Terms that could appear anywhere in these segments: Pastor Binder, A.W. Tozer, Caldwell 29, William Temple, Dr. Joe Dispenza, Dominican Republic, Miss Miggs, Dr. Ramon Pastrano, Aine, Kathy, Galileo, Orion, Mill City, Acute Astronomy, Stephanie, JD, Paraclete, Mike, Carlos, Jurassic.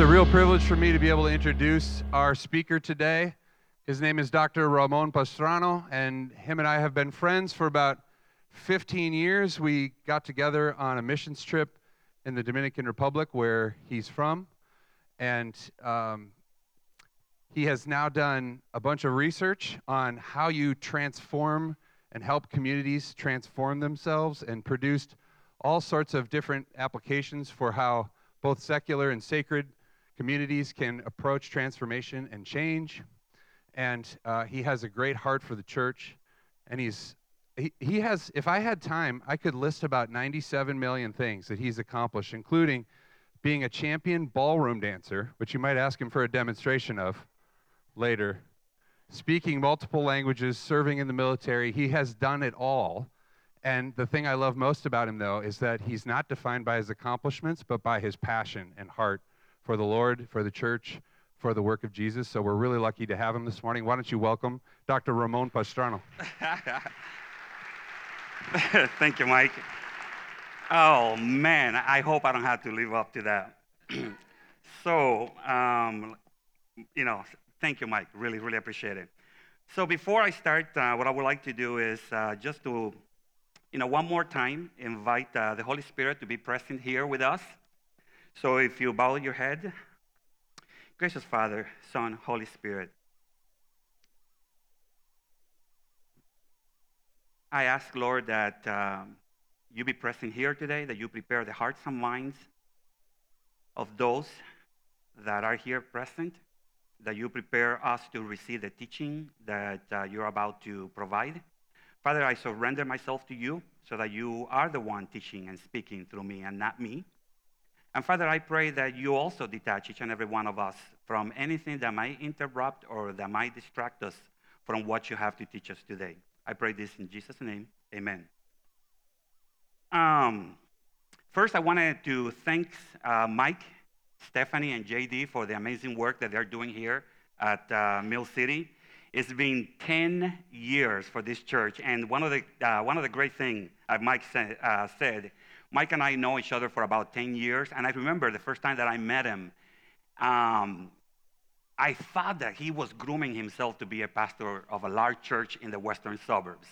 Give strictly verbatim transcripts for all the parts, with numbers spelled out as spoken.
It's a real privilege for me to be able to introduce our speaker today. His name is Doctor Ramon Pastrano, and him and I have been friends for about fifteen years. We got together on a missions trip in the Dominican Republic, where he's from, and um, he has now done a bunch of research on how you transform and help communities transform themselves, and produced all sorts of different applications for how both secular and sacred communities can approach transformation and change. And uh, he has a great heart for the church. And he's he, he has, if I had time, I could list about ninety-seven million things that he's accomplished, including being a champion ballroom dancer, which you might ask him for a demonstration of later, speaking multiple languages, serving in the military. He has done it all. And the thing I love most about him, though, is that he's not defined by his accomplishments, but by his passion and heart for the Lord, for the church, for the work of Jesus. So we're really lucky to have him this morning. Why don't you welcome Doctor Ramon Pastrano? Thank you, Mike. Oh, man, I hope I don't have to live up to that. So, um, you know, thank you, Mike. Really, really appreciate it. So before I start, uh, what I would like to do is uh, just to... You know, one more time, invite uh, the Holy Spirit to be present here with us. So if you bow your head, gracious Father, Son, Holy Spirit, I ask, Lord, that uh, you be present here today, that you prepare the hearts and minds of those that are here present, that you prepare us to receive the teaching that uh, you're about to provide. Father, I surrender myself to you so that you are the one teaching and speaking through me and not me. And Father, I pray that you also detach each and every one of us from anything that might interrupt or that might distract us from what you have to teach us today. I pray this in Jesus' name. Amen. Um, first, I wanted to thank uh, Mike, Stephanie, and J D for the amazing work that they're doing here at uh, Mill City. It's been ten years for this church, and one of the uh, one of the great things uh, Mike sa- uh, said, Mike and I know each other for about ten years, and I remember the first time that I met him, um, I thought that he was grooming himself to be a pastor of a large church in the western suburbs.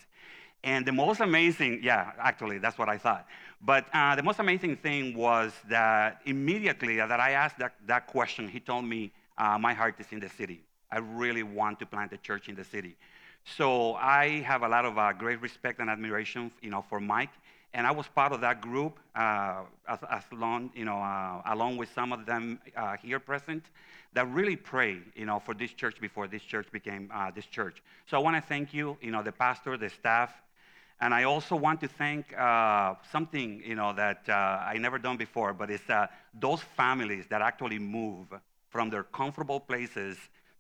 And the most amazing, yeah, actually, that's what I thought. But uh, the most amazing thing was that immediately that I asked that, that question, he told me, uh, my heart is in the city. I really want to plant a church in the city. So I have a lot of uh, great respect and admiration, you know, for Mike. And I was part of that group, uh, as, as long, you know, uh, along with some of them uh, here present, that really prayed, you know, for this church before this church became uh, this church. So I want to thank you, you know, the pastor, the staff, and I also want to thank uh, something, you know, that uh, I never done before, but it's uh, those families that actually move from their comfortable places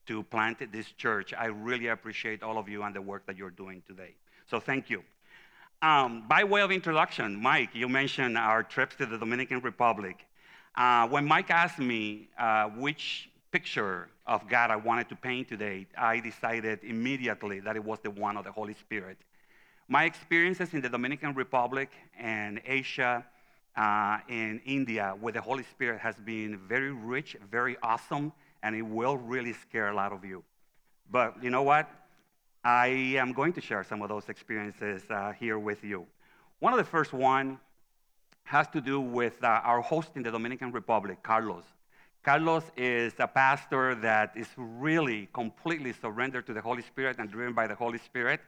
to plant this church. I really appreciate all of you and the work that you're doing today. So thank you. Um, by way of introduction, Mike, you mentioned our trips to the Dominican Republic. Uh, when Mike asked me uh, which picture of God I wanted to paint today, I decided immediately that it was the one of the Holy Spirit. My experiences in the Dominican Republic and Asia uh, and India with the Holy Spirit has been very rich, very awesome, and it will really scare a lot of you. But you know what? I am going to share some of those experiences uh, here with you. One of the first one has to do with uh, our host in the Dominican Republic, Carlos. Carlos is a pastor that is really completely surrendered to the Holy Spirit and driven by the Holy Spirit.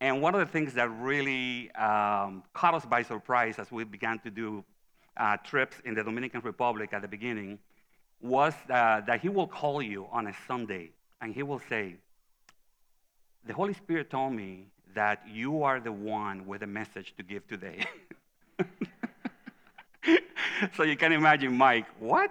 And one of the things that really um, caught us by surprise as we began to do uh, trips in the Dominican Republic at the beginning was uh, that he will call you on a Sunday, and he will say, the Holy Spirit told me that you are the one with a message to give today. So you can imagine, Mike, what?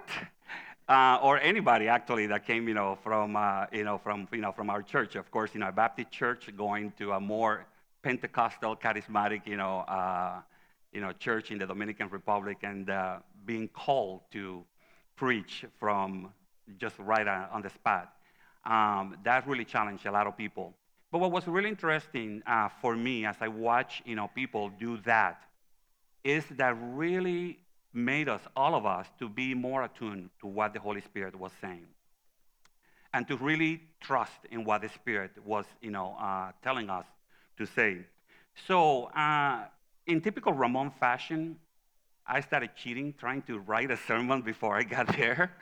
Uh, or anybody, actually, that came, you know, from, uh, you know, from, you know, from our church. Of course, you know, a Baptist church going to a more Pentecostal, charismatic, you know, uh, you know, church in the Dominican Republic, and uh, being called to preach from just right on the spot. Um, that really challenged a lot of people. But what was really interesting uh, for me as I watch, you know, people do that, is that really made us, all of us, to be more attuned to what the Holy Spirit was saying, and to really trust in what the Spirit was, you know, uh, telling us to say. So, uh, in typical Ramon fashion, I started cheating, trying to write a sermon before I got there,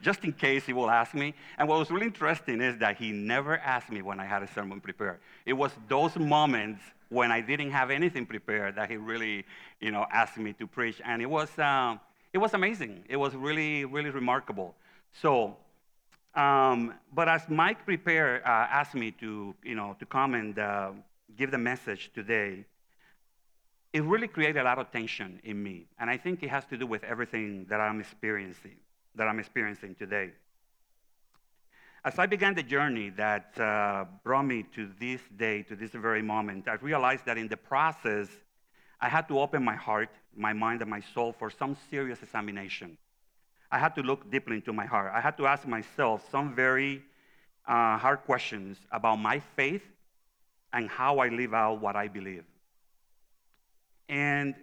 just in case he will ask me. And what was really interesting is that he never asked me when I had a sermon prepared. It was those moments when I didn't have anything prepared that he really, you know, asked me to preach. And it was, uh, it was amazing. It was really, really remarkable. So, um, but as Mike prepared, uh, asked me to, you know, to come and uh, give the message today, it really created a lot of tension in me. And I think it has to do with everything that I'm experiencing, that I'm experiencing today. As I began the journey that uh, brought me to this day, to this very moment, I realized that in the process, I had to open my heart, my mind, and my soul for some serious examination. I had to look deeply into my heart. I had to ask myself some very uh, hard questions about my faith and how I live out what I believe. And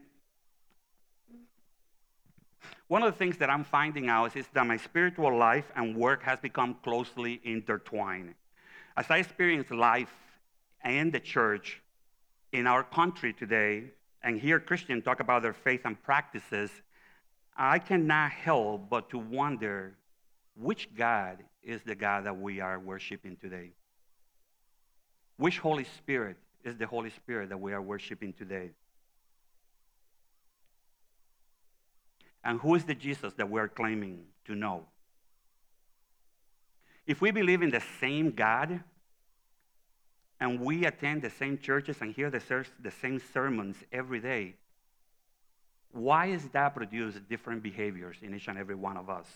one of the things that I'm finding out is that my spiritual life and work has become closely intertwined. As I experience life and the church in our country today and hear Christians talk about their faith and practices, I cannot help but to wonder which God is the God that we are worshiping today. Which Holy Spirit is the Holy Spirit that we are worshiping today? And who is the Jesus that we're claiming to know? If we believe in the same God, and we attend the same churches and hear the, ser- the same sermons every day, why is that produce different behaviors in each and every one of us?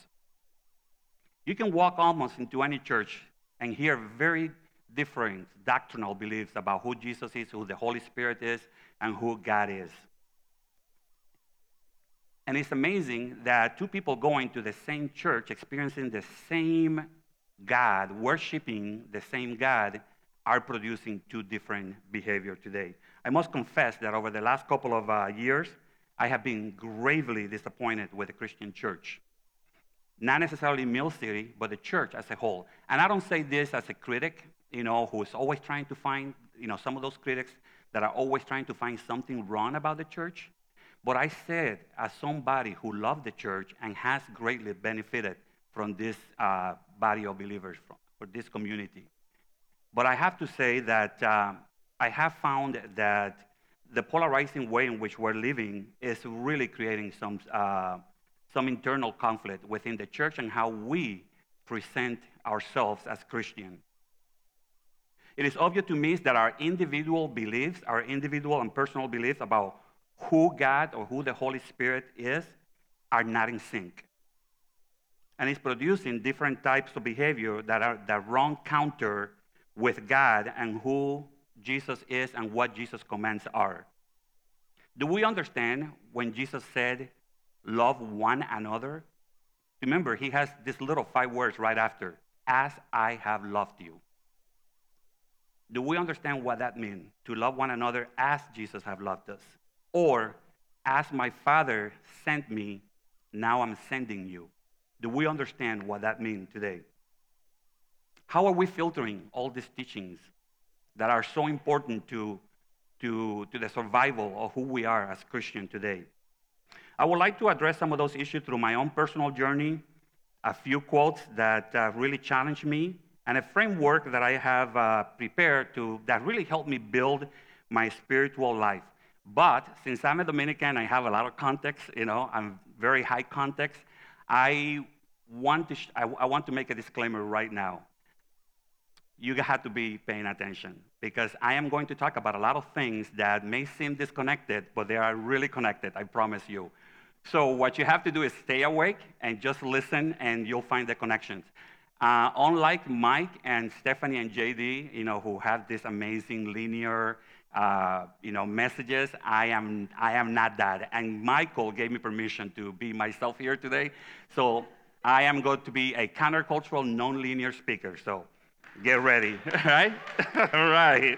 You can walk almost into any church and hear very different doctrinal beliefs about who Jesus is, who the Holy Spirit is, and who God is. And it's amazing that two people going to the same church, experiencing the same God, worshiping the same God, are producing two different behaviors today. I must confess that over the last couple of uh, years, I have been gravely disappointed with the Christian church. Not necessarily Mill City, but the church as a whole. And I don't say this as a critic, you know, who is always trying to find, you know, some of those critics that are always trying to find something wrong about the church. But I said, as somebody who loved the church and has greatly benefited from this uh, body of believers, from, for this community. But I have to say that uh, I have found that the polarizing way in which we're living is really creating some, uh, some internal conflict within the church and how we present ourselves as Christians. It is obvious to me that our individual beliefs, our individual and personal beliefs about who God or who the Holy Spirit is, are not in sync. And it's producing different types of behavior that are the wrong counter with God and who Jesus is and what Jesus' commands are. Do we understand when Jesus said, love one another? Remember, he has this little five words right after, as I have loved you. Do we understand what that means, to love one another as Jesus has loved us? Or, as my Father sent me, now I'm sending you. Do we understand what that means today? How are we filtering all these teachings that are so important to, to, to the survival of who we are as Christians today? I would like to address some of those issues through my own personal journey, a few quotes that uh, really challenged me, and a framework that I have uh, prepared to that really helped me build my spiritual life. But since I'm a Dominican, I have a lot of context, you know, I'm very high context. I want to, sh- I, w- I want to make a disclaimer right now. You have to be paying attention because I am going to talk about a lot of things that may seem disconnected, but they are really connected, I promise you. So what you have to do is stay awake and just listen and you'll find the connections. Uh, unlike Mike and Stephanie and J D, you know, who have this amazing linear Uh, you know, messages, I am I am not that. And Michael gave me permission to be myself here today. So I am going to be a countercultural, non-linear speaker. So get ready, all right? All right.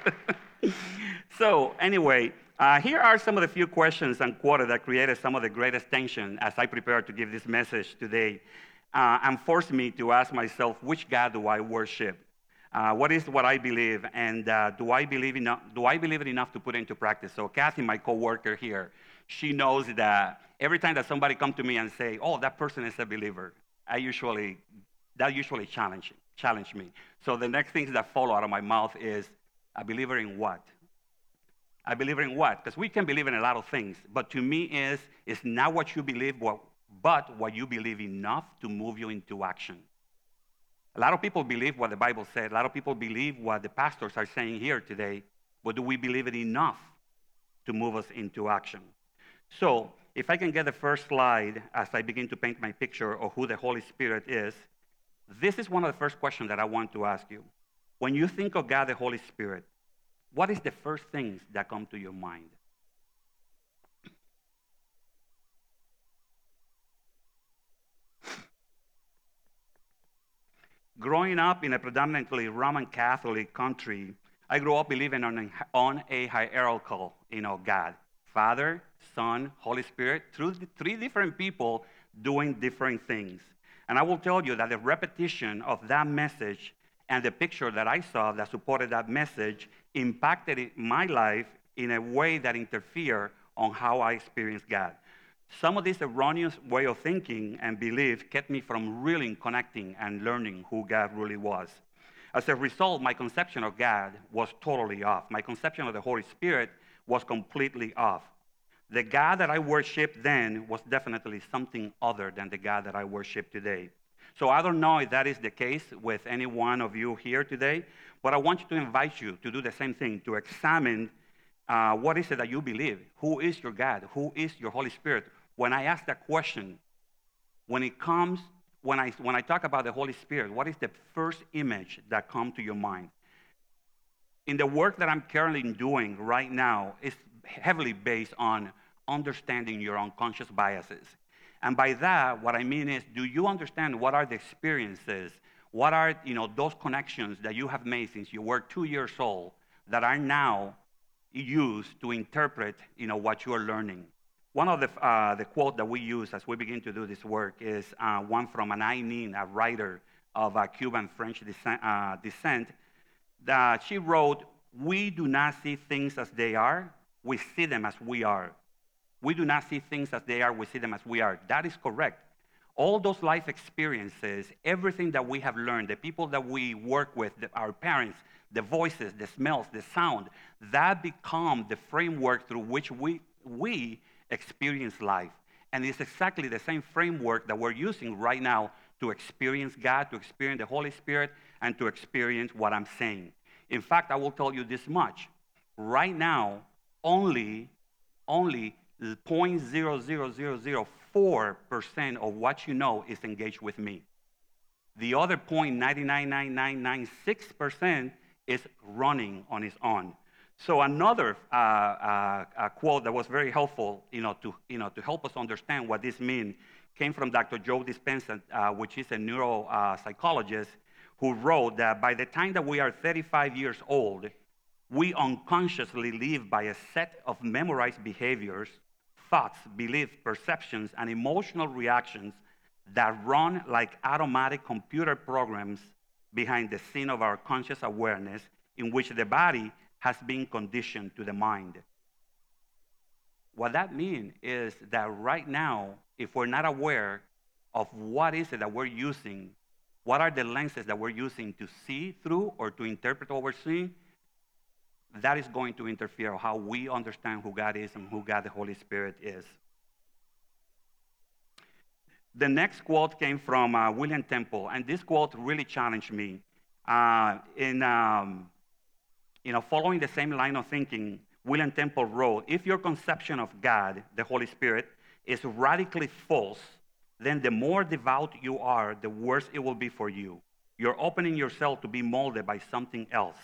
So anyway, Uh, here are some of the few questions and quotes that created some of the greatest tension as I prepared to give this message today uh, and forced me to ask myself, which God do I worship? Uh, what is what I believe, and uh, do I believe enough? Do I believe it enough to put it into practice? So Kathy, my coworker here, she knows that every time that somebody comes to me and say, "Oh, that person is a believer," I usually that usually challenge challenge me. So the next things that follow out of my mouth is, "A believer in what? A believer in what?" Because we can believe in a lot of things, but to me, is it's not what you believe, but what you believe enough to move you into action. A lot of people believe what the Bible said. A lot of people believe what the pastors are saying here today. But do we believe it enough to move us into action? So if I can get the first slide as I begin to paint my picture of who the Holy Spirit is, this is one of the first questions that I want to ask you. When you think of God, the Holy Spirit, what is the first things that come to your mind? Growing up in a predominantly Roman Catholic country, I grew up believing on a, on a hierarchical, you know, God, Father, Son, Holy Spirit, through the three different people doing different things. And I will tell you that the repetition of that message and the picture that I saw that supported that message impacted my life in a way that interfered on how I experienced God. Some of this erroneous way of thinking and belief kept me from really connecting and learning who God really was. As a result, my conception of God was totally off. My conception of the Holy Spirit was completely off. The God that I worshiped then was definitely something other than the God that I worship today. So I don't know if that is the case with any one of you here today, but I want to invite you to do the same thing, to examine uh, what is it that you believe. Who is your God? Who is your Holy Spirit? When I ask that question, when it comes, when I when I talk about the Holy Spirit, what is the first image that comes to your mind? In the work that I'm currently doing right now, it's heavily based on understanding your unconscious biases. And by that, what I mean is, do you understand what are the experiences, what are, you know, those connections that you have made since you were two years old that are now used to interpret, you know, what you are learning? One of the, uh, the quote that we use as we begin to do this work is uh, one from an Aine, a writer of uh, Cuban-French descent, uh, descent, that she wrote, "We do not see things as they are, we see them as we are. We do not see things as they are, we see them as we are." That is correct. All those life experiences, everything that we have learned, the people that we work with, the, our parents, the voices, the smells, the sound, that become the framework through which we, we experience life. And it's exactly the same framework that we're using right now to experience God, to experience the Holy Spirit, and to experience what I'm saying. In fact, I will tell you this much. Right now, only, only zero point zero zero zero zero four percent of what you know is engaged with me. The other zero point nine nine nine nine nine six percent is running on its own. So another uh, uh, uh, quote that was very helpful, you know, to you know, to help us understand what this means, came from Doctor Joe Dispenza, uh, which is a neuropsychologist, uh, who wrote that by the time that we are thirty-five years old, we unconsciously live by a set of memorized behaviors, thoughts, beliefs, perceptions, and emotional reactions that run like automatic computer programs behind the scene of our conscious awareness, in which the body has been conditioned to the mind. What that means is that right now, if we're not aware of what is it that we're using, what are the lenses that we're using to see through or to interpret what we're seeing, that is going to interfere with how we understand who God is and who God the Holy Spirit is. The next quote came from uh, William Temple, and this quote really challenged me. Uh, in... Um, You know, following the same line of thinking, William Temple wrote, "If your conception of God, the Holy Spirit, is radically false, then the more devout you are, the worse it will be for you. You're opening yourself to be molded by something else.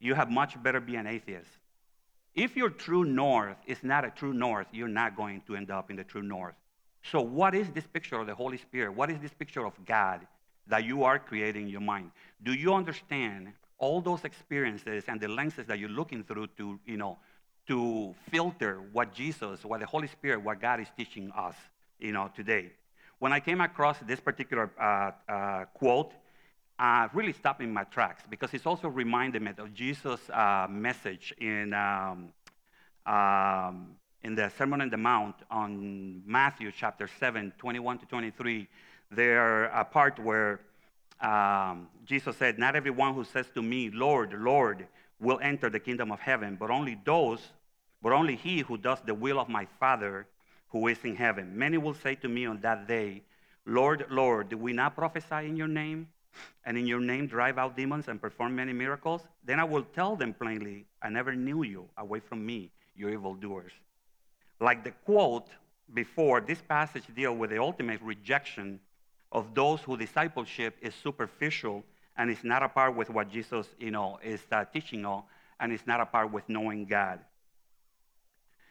You have much better be an atheist. If your true north is not a true north, you're not going to end up in the true north." So what is this picture of the Holy Spirit? What is this picture of God that you are creating in your mind? Do you understand all those experiences and the lenses that you're looking through to, you know, to filter what Jesus, what the Holy Spirit, what God is teaching us, you know, today. When I came across this particular uh, uh, quote, I uh, really stopped in my tracks because it's also reminded me of Jesus' uh, message in um, um, in the Sermon on the Mount on Matthew chapter seven, twenty-one to twenty-three. There a part where um, Jesus said, "Not everyone who says to me, 'Lord, Lord,' will enter the kingdom of heaven, but only those, but only he who does the will of my Father who is in heaven. Many will say to me on that day, 'Lord, Lord, did we not prophesy in your name, and in your name drive out demons and perform many miracles?' Then I will tell them plainly, 'I never knew you. Away from me, you evildoers.'" Like the quote before, this passage deals with the ultimate rejection of those whose discipleship is superficial and it's not a part with what Jesus, you know, is uh, teaching on, and it's not a part with knowing God.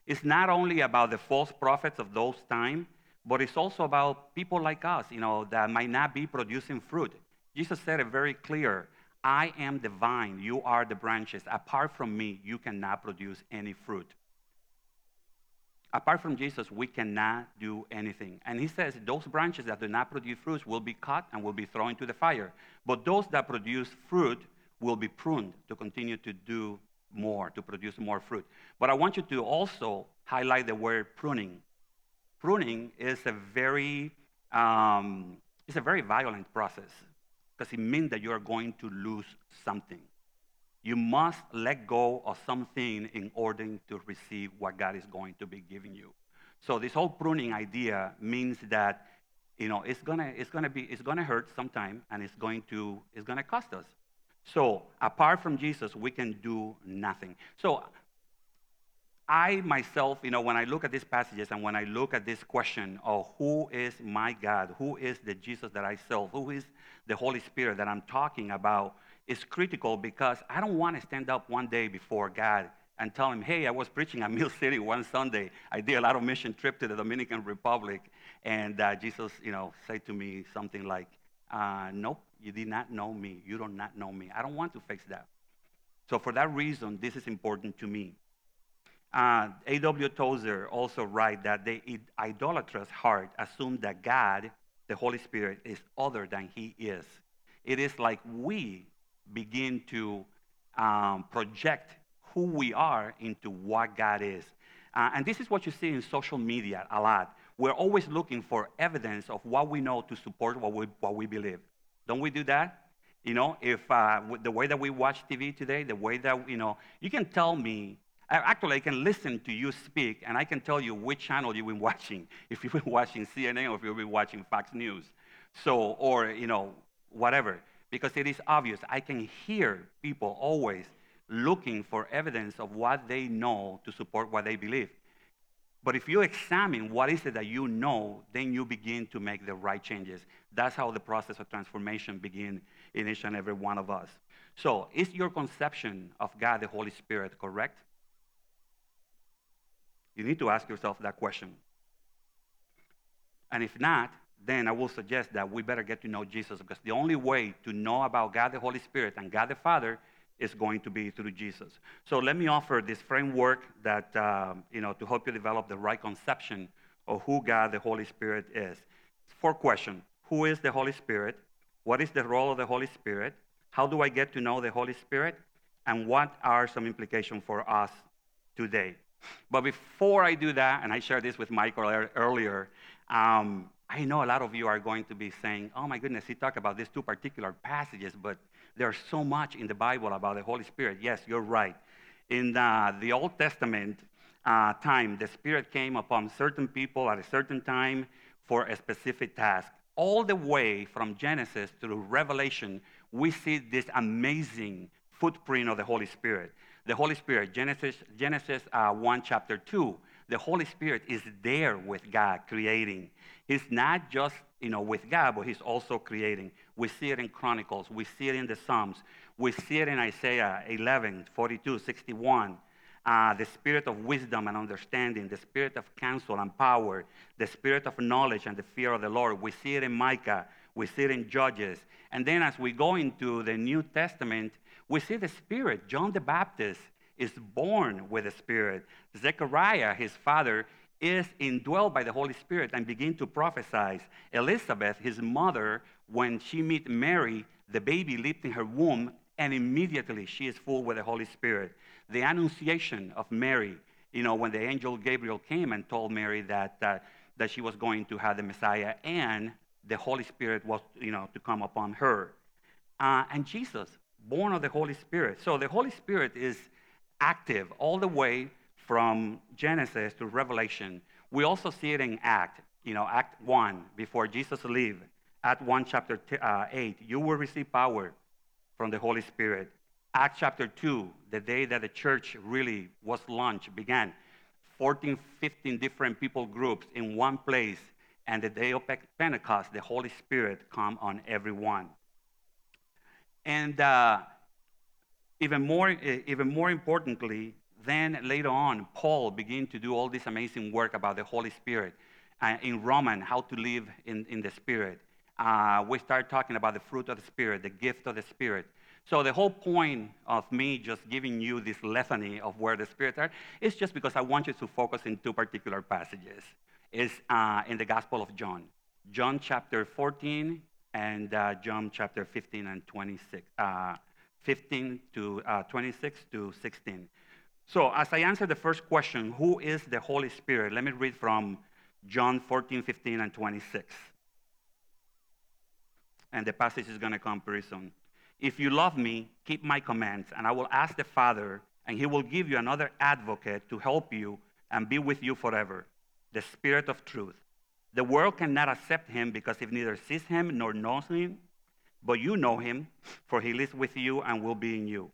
It's not only about the false prophets of those times, but it's also about people like us, you know, that might not be producing fruit. Jesus said it very clear, "I am the vine, you are the branches. Apart from me, you cannot produce any fruit." Apart from Jesus, we cannot do anything. And he says those branches that do not produce fruits will be cut and will be thrown into the fire. But those that produce fruit will be pruned to continue to do more, to produce more fruit. But I want you to also highlight the word pruning. Pruning is a very, um, it's a very violent process because it means that you are going to lose something. You must let go of something in order to receive what God is going to be giving you. So this whole pruning idea means that, you know, it's gonna it's gonna be it's gonna hurt sometime, and it's going to it's gonna cost us. So apart from Jesus, we can do nothing. So I myself, you know, when I look at these passages and when I look at this question of who is my God, who is the Jesus that I serve, who is the Holy Spirit that I'm talking about, is critical because I don't want to stand up one day before God and tell him, "Hey, I was preaching at Mill City one Sunday. I did a lot of mission trip to the Dominican Republic, and uh, Jesus, you know, said to me something like, uh, 'Nope, you did not know me. You do not know me.'" I don't want to face that. So for that reason, this is important to me. Uh, A W Tozer also writes that the idolatrous heart assumes that God, the Holy Spirit, is other than he is. It is like we begin to um, project who we are into what God is. Uh, and this is what you see in social media a lot. We're always looking for evidence of what we know to support what we, what we believe. Don't we do that? You know, if uh, the way that we watch T V today, the way that, you know, you can tell me, actually I can listen to you speak and I can tell you which channel you've been watching, if you've been watching C N N or if you've been watching Fox News, so, or, you know, whatever. Because it is obvious, I can hear people always looking for evidence of what they know to support what they believe. But if you examine what is it that you know, then you begin to make the right changes. That's how the process of transformation begins in each and every one of us. So is your conception of God, the Holy Spirit, correct? You need to ask yourself that question. And if not, then I will suggest that we better get to know Jesus, because the only way to know about God the Holy Spirit and God the Father is going to be through Jesus. So let me offer this framework that, um, you know, to help you develop the right conception of who God the Holy Spirit is. Four questions. Who is the Holy Spirit? What is the role of the Holy Spirit? How do I get to know the Holy Spirit? And what are some implications for us today? But before I do that, and I shared this with Mike earlier, um, I know a lot of you are going to be saying, "Oh my goodness, he talked about these two particular passages, but there's so much in the Bible about the Holy Spirit." Yes, you're right. In uh, the Old Testament uh, time, the Spirit came upon certain people at a certain time for a specific task. All the way from Genesis through Revelation, we see this amazing footprint of the Holy Spirit. The Holy Spirit, Genesis, Genesis uh, one, chapter two, the Holy Spirit is there with God creating. He's not just, you know, with God, but he's also creating. We see it in Chronicles. We see it in the Psalms. We see it in Isaiah eleven, forty-two, sixty-one. Uh, the spirit of wisdom and understanding, the spirit of counsel and power, the spirit of knowledge and the fear of the Lord. We see it in Micah. We see it in Judges. And then as we go into the New Testament, we see the Spirit. John the Baptist is born with the Spirit. Zechariah, his father, is indwelt by the Holy Spirit and begin to prophesy. Elizabeth, his mother, when she meets Mary, the baby leaped in her womb, and immediately she is full with the Holy Spirit. The Annunciation of Mary, you know, when the angel Gabriel came and told Mary that uh, that she was going to have the Messiah, and the Holy Spirit was, you know, to come upon her. Uh, and Jesus, born of the Holy Spirit. So the Holy Spirit is active all the way from Genesis to Revelation. We also see it in Act, you know, Act one, before Jesus leave. Act one, chapter t- uh, eight, you will receive power from the Holy Spirit. Act chapter two, the day that the church really was launched, began. fourteen, fifteen different people groups in one place, and the day of Pentecost, the Holy Spirit come on everyone. And uh, even more, even more importantly, then later on, Paul began to do all this amazing work about the Holy Spirit uh, in Romans, how to live in, in the Spirit. Uh, we start talking about the fruit of the Spirit, the gift of the Spirit. So the whole point of me just giving you this litany of where the Spirit are is just because I want you to focus in two particular passages. It's uh, in the Gospel of John, John chapter fourteen and uh, John chapter fifteen and twenty-six, uh, fifteen to uh, twenty-six to sixteen. So as I answer the first question, who is the Holy Spirit? Let me read from John fourteen, fifteen, and twenty-six. And the passage is going to come pretty soon. If you love me, keep my commands, and I will ask the Father, and he will give you another advocate to help you and be with you forever, the Spirit of truth. The world cannot accept him because it neither sees him nor knows him, but you know him, for he lives with you and will be in you.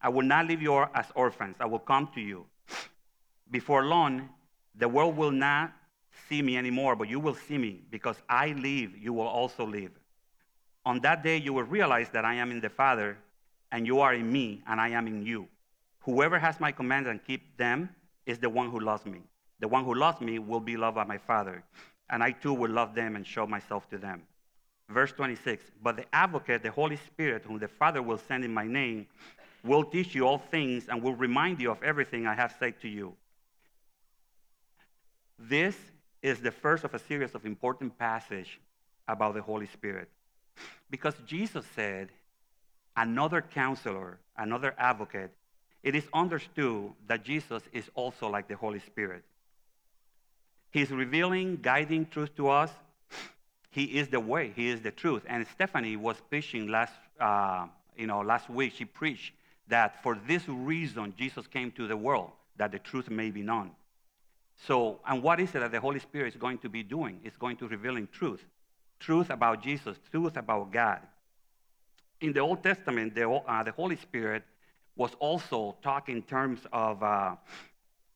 I will not leave you as orphans. I will come to you. Before long, the world will not see me anymore, but you will see me. Because I live, you will also live. On that day, you will realize that I am in the Father, and you are in me, and I am in you. Whoever has my commands and keeps them is the one who loves me. The one who loves me will be loved by my Father, and I too will love them and show myself to them. Verse twenty-six, but the advocate, the Holy Spirit, whom the Father will send in my name, will teach you all things and will remind you of everything I have said to you. This is the first of a series of important passages about the Holy Spirit. Because Jesus said, another counselor, another advocate, it is understood that Jesus is also like the Holy Spirit. He's revealing, guiding truth to us. He is the way, he is the truth. And Stephanie was preaching last, uh, you know, last week, she preached that for this reason Jesus came to the world, that the truth may be known. So, and what is it that the Holy Spirit is going to be doing? It's going to revealing truth, truth about Jesus, truth about God. In the Old Testament, the, uh, the Holy Spirit was also talked in terms of uh,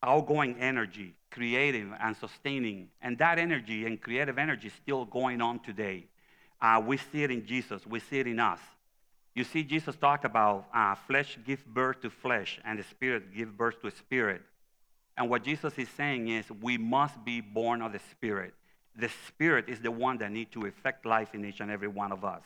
outgoing energy, creative and sustaining, and that energy and creative energy is still going on today. Uh, we see it in Jesus. We see it in us. You see, Jesus talked about uh, flesh give birth to flesh, and the Spirit give birth to Spirit. And what Jesus is saying is we must be born of the Spirit. The Spirit is the one that needs to affect life in each and every one of us.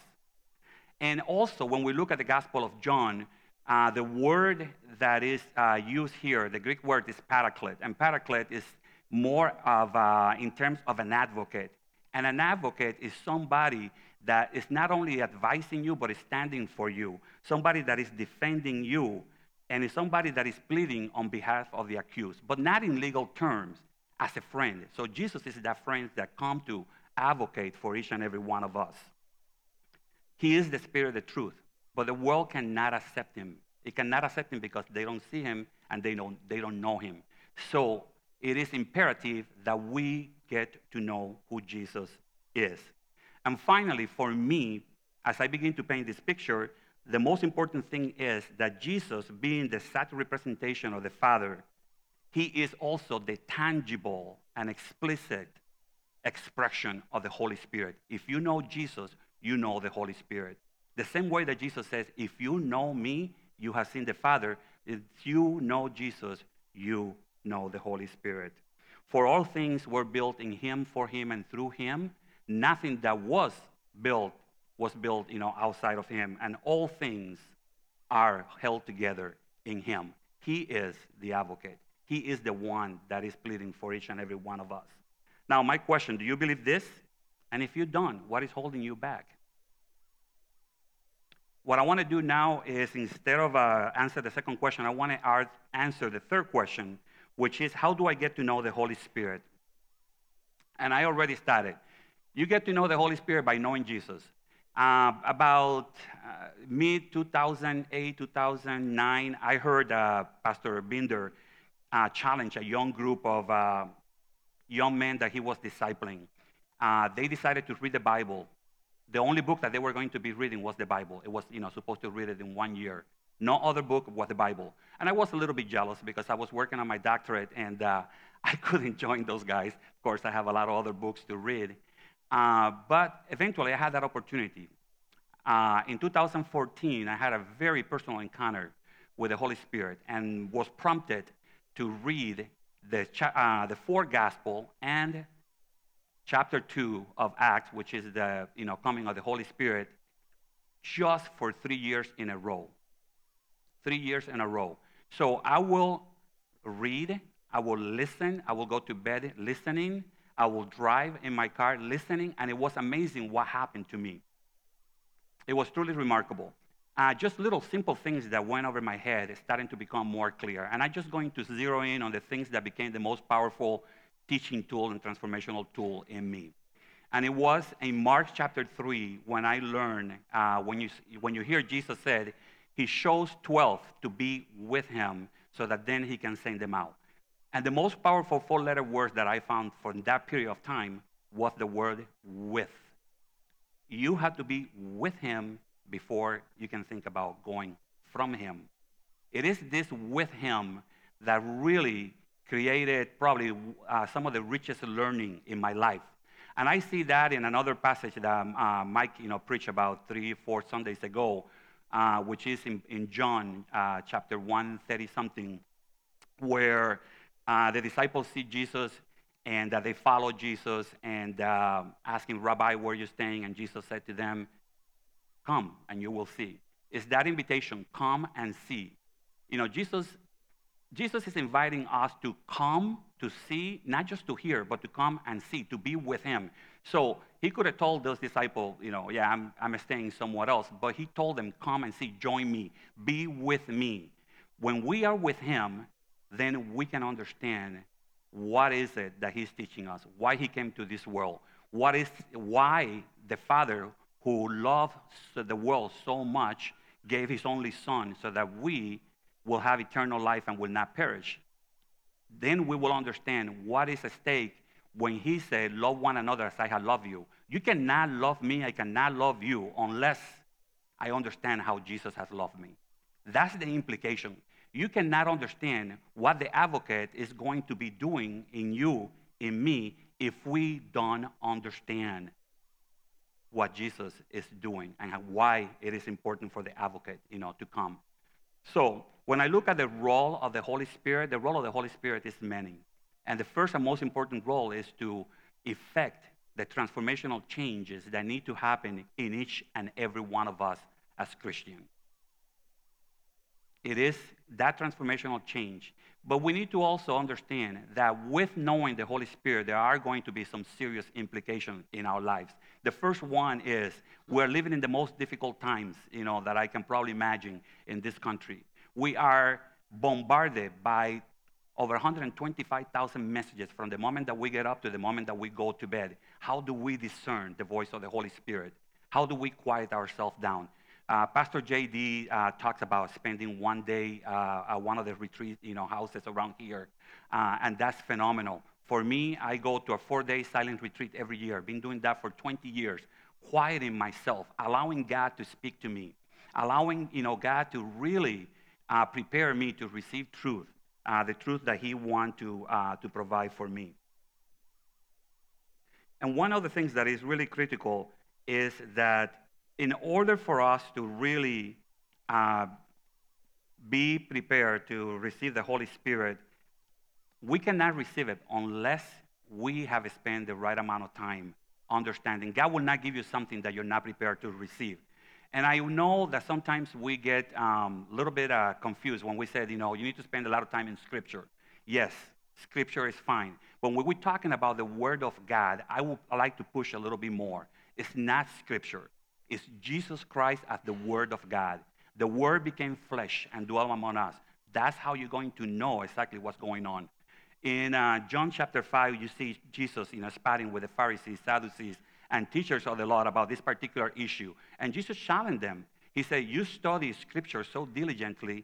And also, when we look at the Gospel of John, uh, the word that is uh, used here, the Greek word is paraclete. And paraclete is more of, uh, in terms of an advocate. And an advocate is somebody that is not only advising you, but is standing for you, somebody that is defending you, and is somebody that is pleading on behalf of the accused, but not in legal terms, as a friend. So Jesus is that friend that comes to advocate for each and every one of us. He is the Spirit of the truth, but the world cannot accept him. It cannot accept him because they don't see him and they don't, they don't know him. So it is imperative that we get to know who Jesus is. And finally, for me, as I begin to paint this picture, the most important thing is that Jesus, being the exact representation of the Father, he is also the tangible and explicit expression of the Holy Spirit. If you know Jesus, you know the Holy Spirit. The same way that Jesus says, if you know me, you have seen the Father. If you know Jesus, you know the Holy Spirit. For all things were built in him, for him, and through him. Nothing that was built was built, you know, outside of him. And all things are held together in him. He is the advocate. He is the one that is pleading for each and every one of us. Now, my question, do you believe this? And if you don't, what is holding you back? What I want to do now is, instead of uh, answer the second question, I want to answer the third question, which is, how do I get to know the Holy Spirit? And I already started. You get to know the Holy Spirit by knowing Jesus. Uh, about uh, mid two thousand eight, two thousand nine, I heard uh, Pastor Binder uh, challenge a young group of uh, young men that he was discipling. Uh, they decided to read the Bible. The only book that they were going to be reading was the Bible. It was, you know, supposed to read it in one year. No other book was the Bible. And I was a little bit jealous because I was working on my doctorate, and uh, I couldn't join those guys. Of course, I have a lot of other books to read. Uh, but eventually, I had that opportunity. Uh, in two thousand fourteen, I had a very personal encounter with the Holy Spirit and was prompted to read the, uh, the fourth gospel and chapter two of Acts, which is the you know coming of the Holy Spirit, just for three years in a row. Three years in a row. So I will read, I will listen, I will go to bed listening, I will drive in my car listening, and it was amazing what happened to me. It was truly remarkable. Uh, just little simple things that went over my head starting to become more clear, and I'm just going to zero in on the things that became the most powerful teaching tool and transformational tool in me. And it was in Mark chapter three when I learned, uh, when you when you hear Jesus said, he shows twelve to be with him so that then he can send them out. And the most powerful four-letter word that I found from that period of time was the word with. You have to be with him before you can think about going from him. It is this with him that really created probably uh, some of the richest learning in my life. And I see that in another passage that uh, Mike you know, preached about three, four Sundays ago, Uh, which is in, in John uh, chapter one thirty something, where uh, the disciples see Jesus and uh, they follow Jesus and uh, asking, Rabbi, where are you staying? And Jesus said to them, come and you will see. It's that invitation, come and see. You know, Jesus, Jesus is inviting us to come, to see, not just to hear, but to come and see, to be with him. So he could have told those disciples, you know, yeah, I'm, I'm staying somewhere else. But he told them, come and see, join me, be with me. When we are with him, then we can understand what is it that he's teaching us, why he came to this world, what is why the Father who loved the world so much gave his only son so that we will have eternal life and will not perish. Then we will understand what is at stake when he said, love one another as I have loved you. You cannot love me, I cannot love you, unless I understand how Jesus has loved me. That's the implication. You cannot understand what the advocate is going to be doing in you, in me, if we don't understand what Jesus is doing and why it is important for the advocate, you know, to come. So when I look at the role of the Holy Spirit, the role of the Holy Spirit is many. And the first and most important role is to effect the transformational changes that need to happen in each and every one of us as Christians. It is that transformational change. But we need to also understand that with knowing the Holy Spirit, there are going to be some serious implications in our lives. The first one is we're living in the most difficult times, you know, that I can probably imagine in this country. We are bombarded by over one hundred twenty-five thousand messages from the moment that we get up to the moment that we go to bed. How do we discern the voice of the Holy Spirit? How do we quiet ourselves down? Uh, Pastor J D uh, talks about spending one day uh, at one of the retreat you know, houses around here, uh, and that's phenomenal. For me, I go to a four-day silent retreat every year. I've been doing that for twenty years, quieting myself, allowing God to speak to me, allowing you know, God to really uh, prepare me to receive truth. Uh, the truth that he wants to, uh, to provide for me. And one of the things that is really critical is that in order for us to really uh, be prepared to receive the Holy Spirit, we cannot receive it unless we have spent the right amount of time understanding. God will not give you something that you're not prepared to receive. And I know that sometimes we get a um, little bit uh, confused when we said, you know, you need to spend a lot of time in Scripture. Yes, Scripture is fine. But when we're talking about the Word of God, I would I like to push a little bit more. It's not Scripture. It's Jesus Christ as the Word of God. The Word became flesh and dwelt among us. That's how you're going to know exactly what's going on. In uh, John chapter five, you see Jesus in a sparring with the Pharisees, Sadducees, and teachers of the law about this particular issue. And Jesus challenged them. He said, you study Scripture so diligently,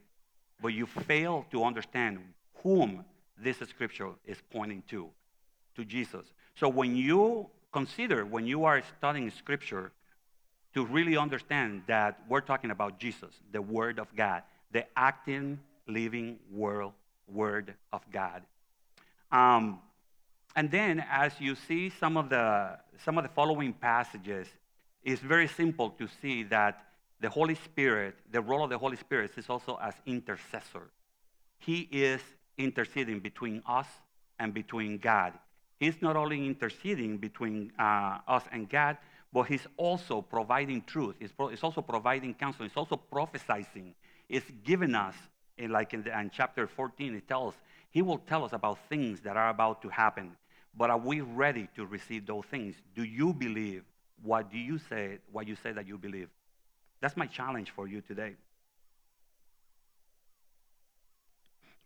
but you fail to understand whom this Scripture is pointing to, to Jesus. So when you consider, when you are studying Scripture, to really understand that we're talking about Jesus, the Word of God, the acting, living world, Word of God. Um, and then as you see some of the some of the following passages, it's very simple to see that the Holy Spirit, the role of the Holy Spirit is also as intercessor. He is interceding between us and between God. He's not only interceding between uh, us and God, but he's also providing truth. He's, pro- he's also providing counsel. He's also prophesying. He's giving us, in like in, the, in chapter fourteen, it tells He will tell us about things that are about to happen. But are we ready to receive those things? Do you believe what do you say, what you say that you believe? That's my challenge for you today.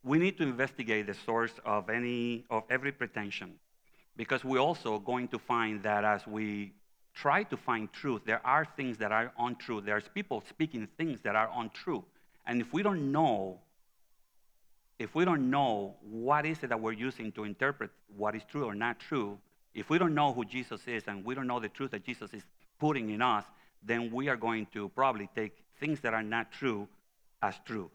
We need to investigate the source of any of every pretension, because we're also going to find that as we try to find truth, there are things that are untrue. There's people speaking things that are untrue. And if we don't know If we don't know what is it that we're using to interpret what is true or not true, if we don't know who Jesus is and we don't know the truth that Jesus is putting in us, then we are going to probably take things that are not true as true.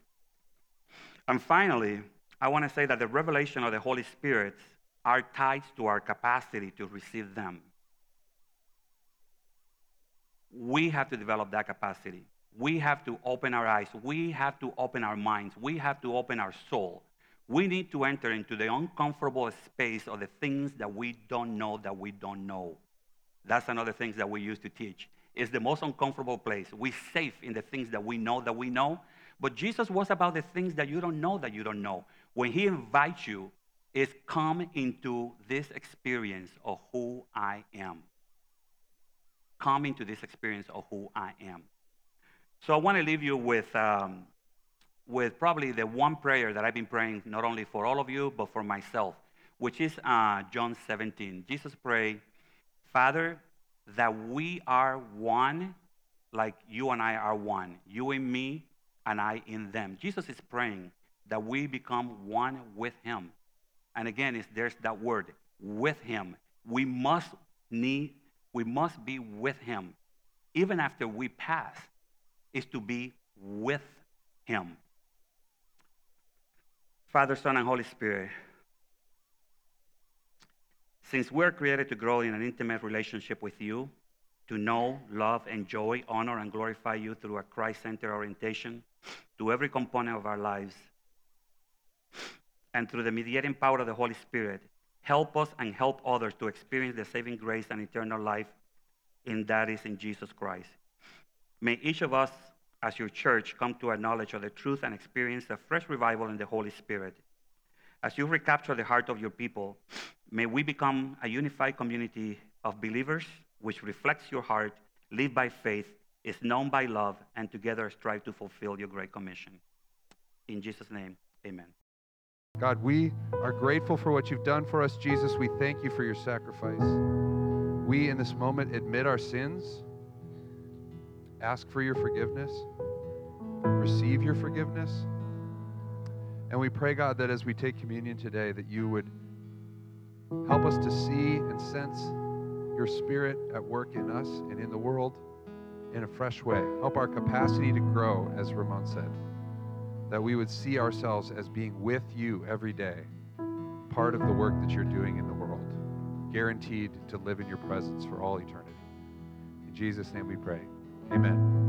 And finally, I want to say that the revelation of the Holy Spirit are tied to our capacity to receive them. We have to develop that capacity. We have to open our eyes. We have to open our minds. We have to open our soul. We need to enter into the uncomfortable space of the things that we don't know that we don't know. That's another thing that we used to teach. It's the most uncomfortable place. We're safe in the things that we know that we know. But Jesus was about the things that you don't know that you don't know. When he invites you, it's come into this experience of who I am. Come into this experience of who I am. So I want to leave you with um, with probably the one prayer that I've been praying not only for all of you, but for myself, which is uh, John seventeen. Jesus prayed, Father, that we are one like you and I are one, you in me and I in them. Jesus is praying that we become one with him. And again, it's, there's that word, with him. We must need, we must be with him, even after we pass. Is to be with him. Father, Son, and Holy Spirit, since we're created to grow in an intimate relationship with you, to know, love, enjoy, honor, and glorify you through a Christ-centered orientation to every component of our lives, and through the mediating power of the Holy Spirit, help us and help others to experience the saving grace and eternal life in that is in Jesus Christ. May each of us, as your church, come to a knowledge of the truth and experience a fresh revival in the Holy Spirit. As you recapture the heart of your people, may we become a unified community of believers which reflects your heart, live by faith, is known by love, and together strive to fulfill your great commission. In Jesus' name, amen. God, we are grateful for what you've done for us, Jesus. We thank you for your sacrifice. We, in this moment, admit our sins. Ask for your forgiveness, receive your forgiveness, and we pray, God, that as we take communion today, that you would help us to see and sense your Spirit at work in us and in the world in a fresh way. Help our capacity to grow, as Ramon said, that we would see ourselves as being with you every day, part of the work that you're doing in the world, guaranteed to live in your presence for all eternity. In Jesus' name we pray. Amen.